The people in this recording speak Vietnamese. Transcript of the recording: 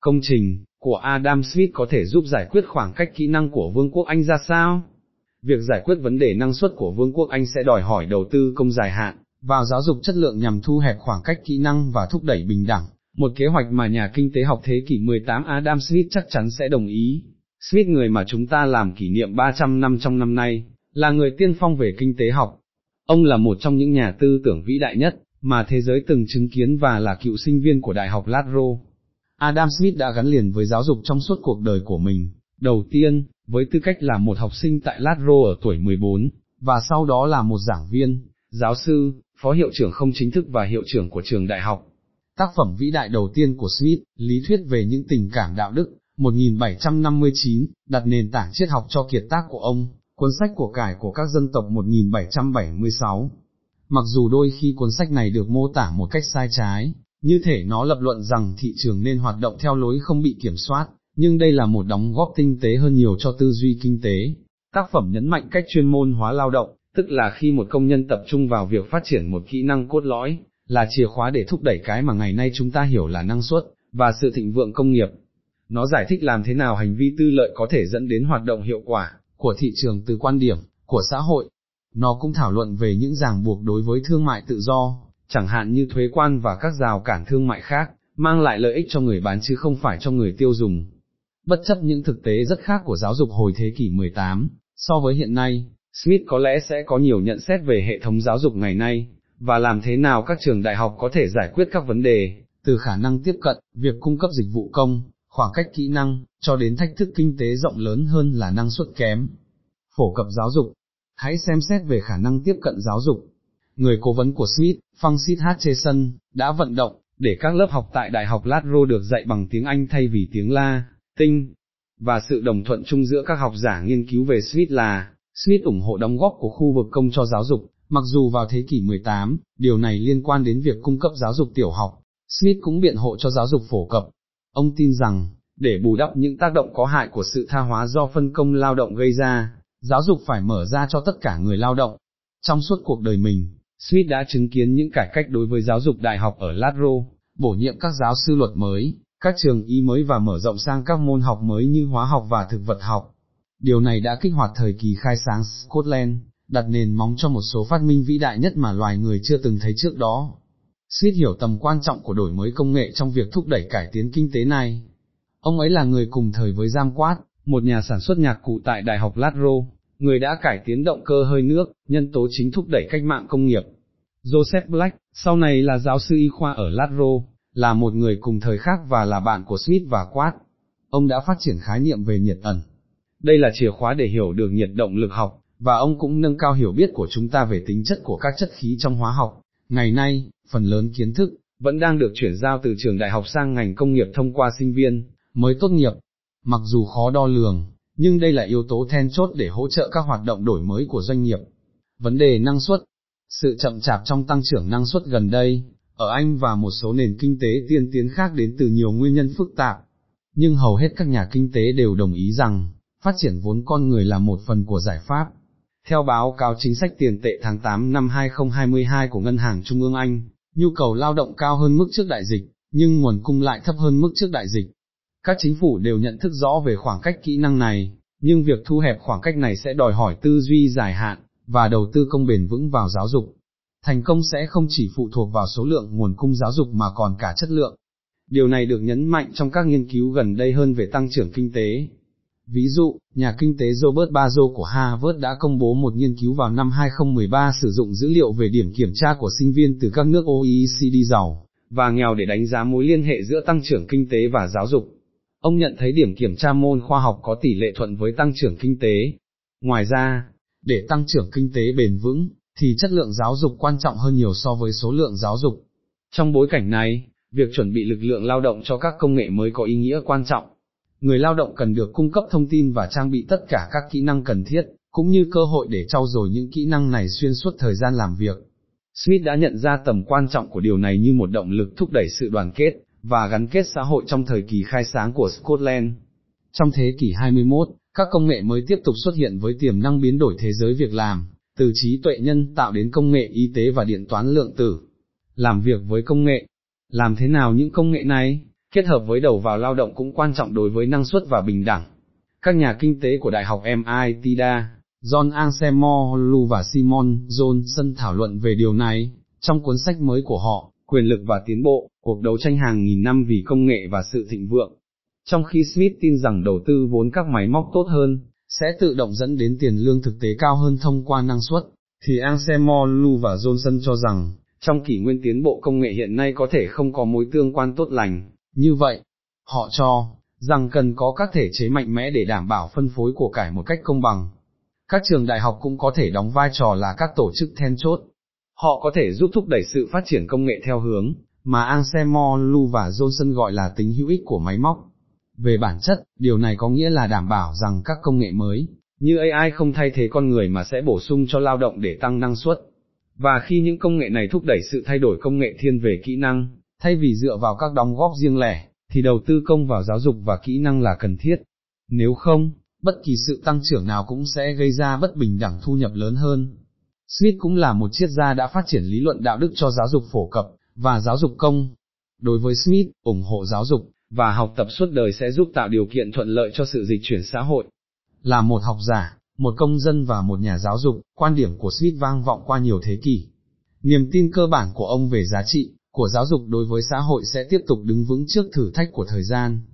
Công trình của Adam Smith có thể giúp giải quyết khoảng cách kỹ năng của Vương quốc Anh ra sao? Việc giải quyết vấn đề năng suất của Vương quốc Anh sẽ đòi hỏi đầu tư công dài hạn vào giáo dục chất lượng nhằm thu hẹp khoảng cách kỹ năng và thúc đẩy bình đẳng, một kế hoạch mà nhà kinh tế học thế kỷ 18 Adam Smith chắc chắn sẽ đồng ý. Smith, người mà chúng ta làm kỷ niệm 300 năm trong năm nay, là người tiên phong về kinh tế học. Ông là một trong những nhà tư tưởng vĩ đại nhất mà thế giới từng chứng kiến và là cựu sinh viên của Đại học Ladro. Adam Smith đã gắn liền với giáo dục trong suốt cuộc đời của mình, đầu tiên, với tư cách là một học sinh tại Ladro ở tuổi 14, và sau đó là một giảng viên, giáo sư, phó hiệu trưởng không chính thức và hiệu trưởng của trường đại học. Tác phẩm vĩ đại đầu tiên của Smith, Lý thuyết về những tình cảm đạo đức, 1759, đặt nền tảng triết học cho kiệt tác của ông, cuốn sách Của cải của các dân tộc 1776. Mặc dù đôi khi cuốn sách này được mô tả một cách sai trái, như thể nó lập luận rằng thị trường nên hoạt động theo lối không bị kiểm soát, nhưng đây là một đóng góp tinh tế hơn nhiều cho tư duy kinh tế. Tác phẩm nhấn mạnh cách chuyên môn hóa lao động, tức là khi một công nhân tập trung vào việc phát triển một kỹ năng cốt lõi, là chìa khóa để thúc đẩy cái mà ngày nay chúng ta hiểu là năng suất, và sự thịnh vượng công nghiệp. Nó giải thích làm thế nào hành vi tư lợi có thể dẫn đến hoạt động hiệu quả của thị trường từ quan điểm của xã hội. Nó cũng thảo luận về những ràng buộc đối với thương mại tự do, chẳng hạn như thuế quan và các rào cản thương mại khác, mang lại lợi ích cho người bán chứ không phải cho người tiêu dùng. Bất chấp những thực tế rất khác của giáo dục hồi thế kỷ 18, so với hiện nay, Smith có lẽ sẽ có nhiều nhận xét về hệ thống giáo dục ngày nay, và làm thế nào các trường đại học có thể giải quyết các vấn đề, từ khả năng tiếp cận, việc cung cấp dịch vụ công, khoảng cách kỹ năng, cho đến thách thức kinh tế rộng lớn hơn là năng suất kém. Phổ cập giáo dục. Hãy xem xét về khả năng tiếp cận giáo dục. Người cố vấn của Smith, Francis Hutcheson, đã vận động để các lớp học tại Đại học Ladro được dạy bằng tiếng Anh thay vì tiếng La Tinh, và sự đồng thuận chung giữa các học giả nghiên cứu về Smith là Smith ủng hộ đóng góp của khu vực công cho giáo dục, mặc dù vào thế kỷ 18, điều này liên quan đến việc cung cấp giáo dục tiểu học. Smith cũng biện hộ cho giáo dục phổ cập. Ông tin rằng, để bù đắp những tác động có hại của sự tha hóa do phân công lao động gây ra, giáo dục phải mở ra cho tất cả người lao động. Trong suốt cuộc đời mình, Smith đã chứng kiến những cải cách đối với giáo dục đại học ở Ladro, bổ nhiệm các giáo sư luật mới, các trường y mới và mở rộng sang các môn học mới như hóa học và thực vật học. Điều này đã kích hoạt thời kỳ khai sáng Scotland, đặt nền móng cho một số phát minh vĩ đại nhất mà loài người chưa từng thấy trước đó. Smith hiểu tầm quan trọng của đổi mới công nghệ trong việc thúc đẩy cải tiến kinh tế này. Ông ấy là người cùng thời với James Watt, một nhà sản xuất nhạc cụ tại Đại học Ladro, người đã cải tiến động cơ hơi nước, nhân tố chính thúc đẩy cách mạng công nghiệp. Joseph Black, sau này là giáo sư y khoa ở Ladro, là một người cùng thời khác và là bạn của Smith và Watt. Ông đã phát triển khái niệm về nhiệt ẩn. Đây là chìa khóa để hiểu được nhiệt động lực học, và ông cũng nâng cao hiểu biết của chúng ta về tính chất của các chất khí trong hóa học. Ngày nay, phần lớn kiến thức vẫn đang được chuyển giao từ trường đại học sang ngành công nghiệp thông qua sinh viên mới tốt nghiệp. Mặc dù khó đo lường, nhưng đây là yếu tố then chốt để hỗ trợ các hoạt động đổi mới của doanh nghiệp. Vấn đề năng suất. Sự chậm chạp trong tăng trưởng năng suất gần đây, ở Anh và một số nền kinh tế tiên tiến khác đến từ nhiều nguyên nhân phức tạp. Nhưng hầu hết các nhà kinh tế đều đồng ý rằng, phát triển vốn con người là một phần của giải pháp. Theo báo cáo chính sách tiền tệ tháng 8 năm 2022 của Ngân hàng Trung ương Anh, nhu cầu lao động cao hơn mức trước đại dịch, nhưng nguồn cung lại thấp hơn mức trước đại dịch. Các chính phủ đều nhận thức rõ về khoảng cách kỹ năng này, nhưng việc thu hẹp khoảng cách này sẽ đòi hỏi tư duy dài hạn, và đầu tư công bền vững vào giáo dục. Thành công sẽ không chỉ phụ thuộc vào số lượng nguồn cung giáo dục mà còn cả chất lượng. Điều này được nhấn mạnh trong các nghiên cứu gần đây hơn về tăng trưởng kinh tế. Ví dụ, nhà kinh tế Robert Barro của Harvard đã công bố một nghiên cứu vào năm 2013 sử dụng dữ liệu về điểm kiểm tra của sinh viên từ các nước OECD giàu và nghèo để đánh giá mối liên hệ giữa tăng trưởng kinh tế và giáo dục. Ông nhận thấy điểm kiểm tra môn khoa học có tỷ lệ thuận với tăng trưởng kinh tế. Ngoài ra, để tăng trưởng kinh tế bền vững, thì chất lượng giáo dục quan trọng hơn nhiều so với số lượng giáo dục. Trong bối cảnh này, việc chuẩn bị lực lượng lao động cho các công nghệ mới có ý nghĩa quan trọng. Người lao động cần được cung cấp thông tin và trang bị tất cả các kỹ năng cần thiết, cũng như cơ hội để trau dồi những kỹ năng này xuyên suốt thời gian làm việc. Smith đã nhận ra tầm quan trọng của điều này như một động lực thúc đẩy sự đoàn kết và gắn kết xã hội trong thời kỳ khai sáng của Scotland. Trong thế kỷ 21, các công nghệ mới tiếp tục xuất hiện với tiềm năng biến đổi thế giới việc làm, từ trí tuệ nhân tạo đến công nghệ y tế và điện toán lượng tử. Làm việc với công nghệ. Làm thế nào những công nghệ này kết hợp với đầu vào lao động cũng quan trọng đối với năng suất và bình đẳng. Các nhà kinh tế của Đại học MIT đã, John Anselmo Lu và Simon Johnson thảo luận về điều này, trong cuốn sách mới của họ, Quyền lực và tiến bộ, cuộc đấu tranh hàng nghìn năm vì công nghệ và sự thịnh vượng. Trong khi Smith tin rằng đầu tư vốn các máy móc tốt hơn, sẽ tự động dẫn đến tiền lương thực tế cao hơn thông qua năng suất, thì Anselmo Lu và Johnson cho rằng, trong kỷ nguyên tiến bộ công nghệ hiện nay có thể không có mối tương quan tốt lành, như vậy, họ cho rằng cần có các thể chế mạnh mẽ để đảm bảo phân phối của cải một cách công bằng. Các trường đại học cũng có thể đóng vai trò là các tổ chức then chốt. Họ có thể giúp thúc đẩy sự phát triển công nghệ theo hướng mà Anselmo Lu và Johnson gọi là tính hữu ích của máy móc. Về bản chất, điều này có nghĩa là đảm bảo rằng các công nghệ mới, như AI không thay thế con người mà sẽ bổ sung cho lao động để tăng năng suất. Và khi những công nghệ này thúc đẩy sự thay đổi công nghệ thiên về kỹ năng, thay vì dựa vào các đóng góp riêng lẻ, thì đầu tư công vào giáo dục và kỹ năng là cần thiết. Nếu không, bất kỳ sự tăng trưởng nào cũng sẽ gây ra bất bình đẳng thu nhập lớn hơn. Smith cũng là một triết gia đã phát triển lý luận đạo đức cho giáo dục phổ cập, và giáo dục công. Đối với Smith, ủng hộ giáo dục, và học tập suốt đời sẽ giúp tạo điều kiện thuận lợi cho sự dịch chuyển xã hội. Là một học giả, một công dân và một nhà giáo dục, quan điểm của Smith vang vọng qua nhiều thế kỷ. Niềm tin cơ bản của ông về giá trị của giáo dục đối với xã hội sẽ tiếp tục đứng vững trước thử thách của thời gian,